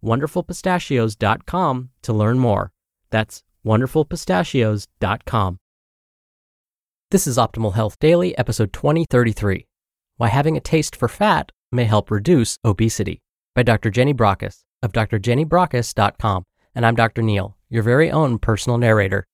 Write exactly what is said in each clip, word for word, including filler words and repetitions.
wonderful pistachios dot com to learn more. That's wonderful pistachios dot com. This is Optimal Health Daily, episode twenty thirty-three, Why Having a Taste for Fat May Help Reduce Obesity, by Doctor Jenny Brockis of Dr Jenny Brockis dot com. And I'm Doctor Neil, your very own personal narrator.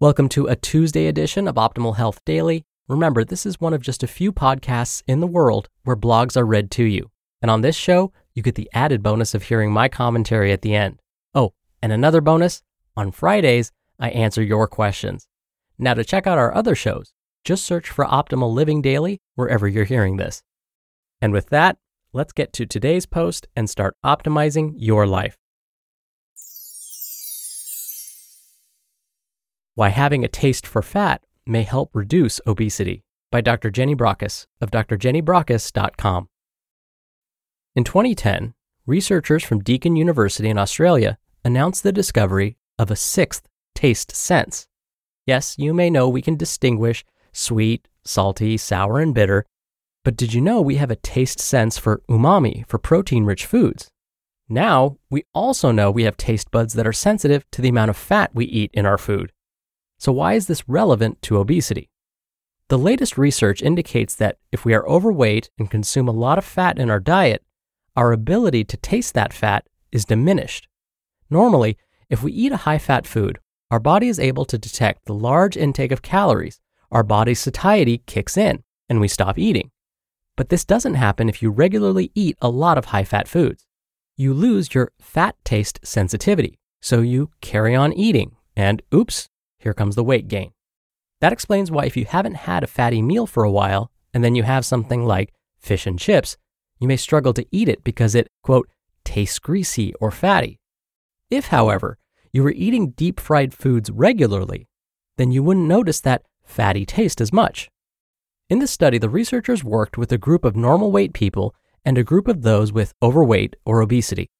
Welcome to a Tuesday edition of Optimal Health Daily. Remember, this is one of just a few podcasts in the world where blogs are read to you. And on this show, you get the added bonus of hearing my commentary at the end. Oh, and another bonus, on Fridays, I answer your questions. Now to check out our other shows, just search for Optimal Living Daily wherever you're hearing this. And with that, let's get to today's post and start optimizing your life. Why Having a Taste for Fat May Help Reduce Obesity, by Doctor Jenny Brockis of Dr Jenny Brockis dot com. In twenty ten, researchers from Deakin University in Australia announced the discovery of a sixth taste sense. Yes, you may know we can distinguish sweet, salty, sour, and bitter, but did you know we have a taste sense for umami, for protein-rich foods? Now, we also know we have taste buds that are sensitive to the amount of fat we eat in our food. So why is this relevant to obesity? The latest research indicates that if we are overweight and consume a lot of fat in our diet, our ability to taste that fat is diminished. Normally, if we eat a high-fat food, our body is able to detect the large intake of calories, our body's satiety kicks in, and we stop eating. But this doesn't happen if you regularly eat a lot of high-fat foods. You lose your fat taste sensitivity, so you carry on eating, and oops, here comes the weight gain. That explains why if you haven't had a fatty meal for a while, and then you have something like fish and chips, you may struggle to eat it because it, quote, tastes greasy or fatty. If, however, you were eating deep-fried foods regularly, then you wouldn't notice that fatty taste as much. In this study, the researchers worked with a group of normal weight people and a group of those with overweight or obesity.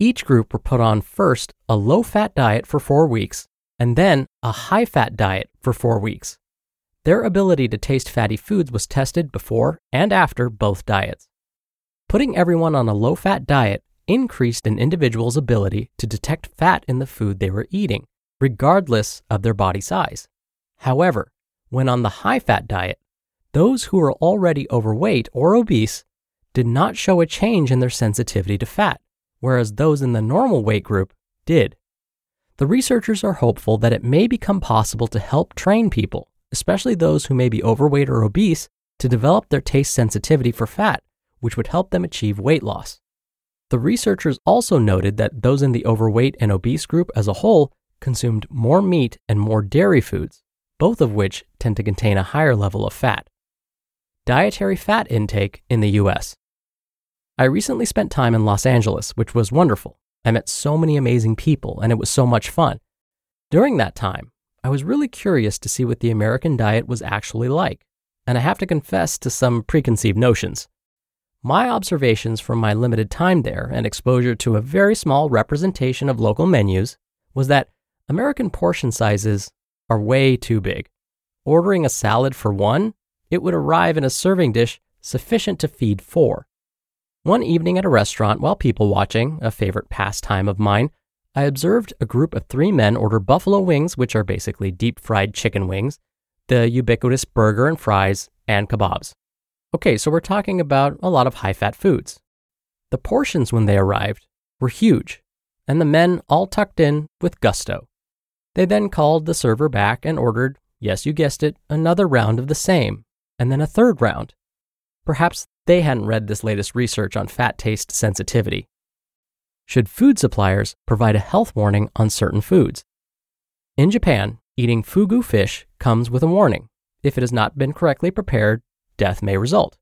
Each group were put on first a low-fat diet for four weeks and then a high-fat diet for four weeks. Their ability to taste fatty foods was tested before and after both diets. Putting everyone on a low-fat diet increased an individual's ability to detect fat in the food they were eating, regardless of their body size. However, when on the high-fat diet, those who were already overweight or obese did not show a change in their sensitivity to fat, whereas those in the normal weight group did. The researchers are hopeful that it may become possible to help train people, especially those who may be overweight or obese, to develop their taste sensitivity for fat, which would help them achieve weight loss. The researchers also noted that those in the overweight and obese group as a whole consumed more meat and more dairy foods, both of which tend to contain a higher level of fat. Dietary fat intake in the U S. I recently spent time in Los Angeles, which was wonderful. I met so many amazing people, and it was so much fun. During that time, I was really curious to see what the American diet was actually like, and I have to confess to some preconceived notions. My observations from my limited time there and exposure to a very small representation of local menus was that American portion sizes are way too big. Ordering a salad for one, it would arrive in a serving dish sufficient to feed four. One evening at a restaurant while people watching, a favorite pastime of mine, I observed a group of three men order buffalo wings, which are basically deep-fried chicken wings, the ubiquitous burger and fries, and kebabs. Okay, so we're talking about a lot of high-fat foods. The portions when they arrived were huge. and the men all tucked in with gusto. They then called the server back and ordered, yes, you guessed it, another round of the same, and then a third round. Perhaps they hadn't read this latest research on fat taste sensitivity. Should food suppliers provide a health warning on certain foods? In Japan, eating fugu fish comes with a warning. If it has not been correctly prepared, death may result.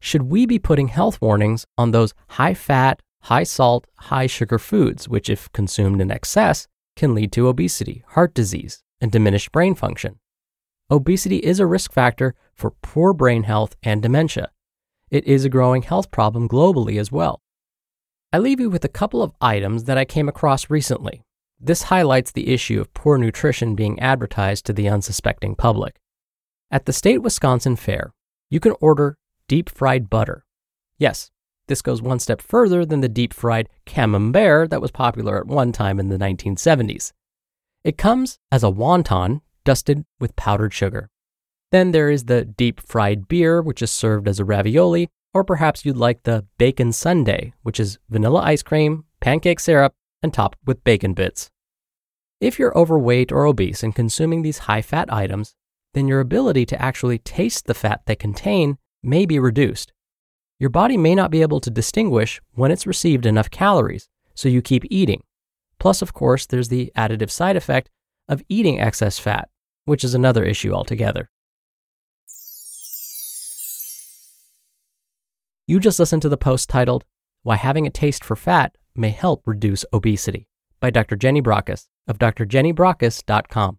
Should we be putting health warnings on those high-fat, high-salt, high-sugar foods, which if consumed in excess, can lead to obesity, heart disease, and diminished brain function? Obesity is a risk factor for poor brain health and dementia. It is a growing health problem globally as well. I leave you with a couple of items that I came across recently. This highlights the issue of poor nutrition being advertised to the unsuspecting public. At the State Wisconsin Fair, you can order deep-fried butter. Yes, this goes one step further than the deep-fried camembert that was popular at one time in the nineteen seventies. It comes as a wonton dusted with powdered sugar. Then there is the deep-fried beer, which is served as a ravioli, or perhaps you'd like the bacon sundae, which is vanilla ice cream, pancake syrup, and topped with bacon bits. If you're overweight or obese and consuming these high-fat items, then your ability to actually taste the fat they contain may be reduced. Your body may not be able to distinguish when it's received enough calories, so you keep eating. Plus, of course, there's the additive side effect of eating excess fat, which is another issue altogether. You just listened to the post titled, Why Having a Taste for Fat May Help Reduce Obesity, by Doctor Jenny Brockis of Dr Jenny Brockis dot com.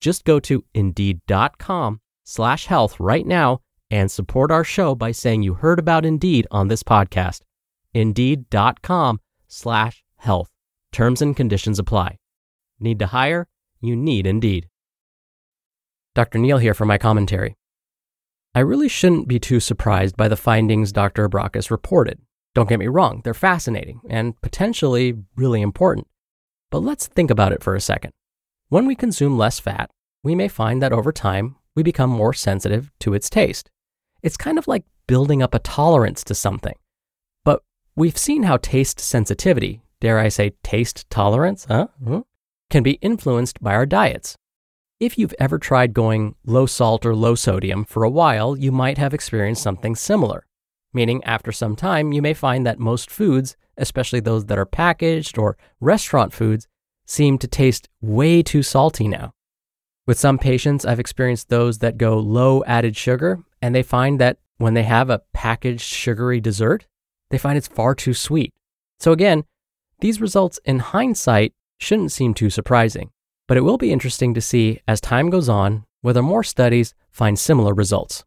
Just go to Indeed dot com slash health right now and support our show by saying you heard about Indeed on this podcast. Indeed dot com slash health. Terms and conditions apply. Need to hire? You need Indeed. Doctor Neal here for my commentary. I really shouldn't be too surprised by the findings Doctor Brockis reported. Don't get me wrong, they're fascinating and potentially really important. But let's think about it for a second. When we consume less fat, we may find that over time, we become more sensitive to its taste. It's kind of like building up a tolerance to something. We've seen how taste sensitivity, dare I say taste tolerance, huh? Mm-hmm. can be influenced by our diets. If you've ever tried going low salt or low sodium for a while, you might have experienced something similar, meaning after some time, you may find that most foods, especially those that are packaged or restaurant foods, seem to taste way too salty now. With some patients, I've experienced those that go low added sugar, and they find that when they have a packaged sugary dessert, they find it's far too sweet. So again, these results in hindsight shouldn't seem too surprising, but it will be interesting to see as time goes on whether more studies find similar results.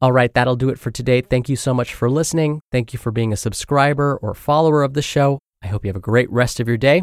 All right, that'll do it for today. Thank you so much for listening. Thank you for being a subscriber or follower of the show. I hope you have a great rest of your day,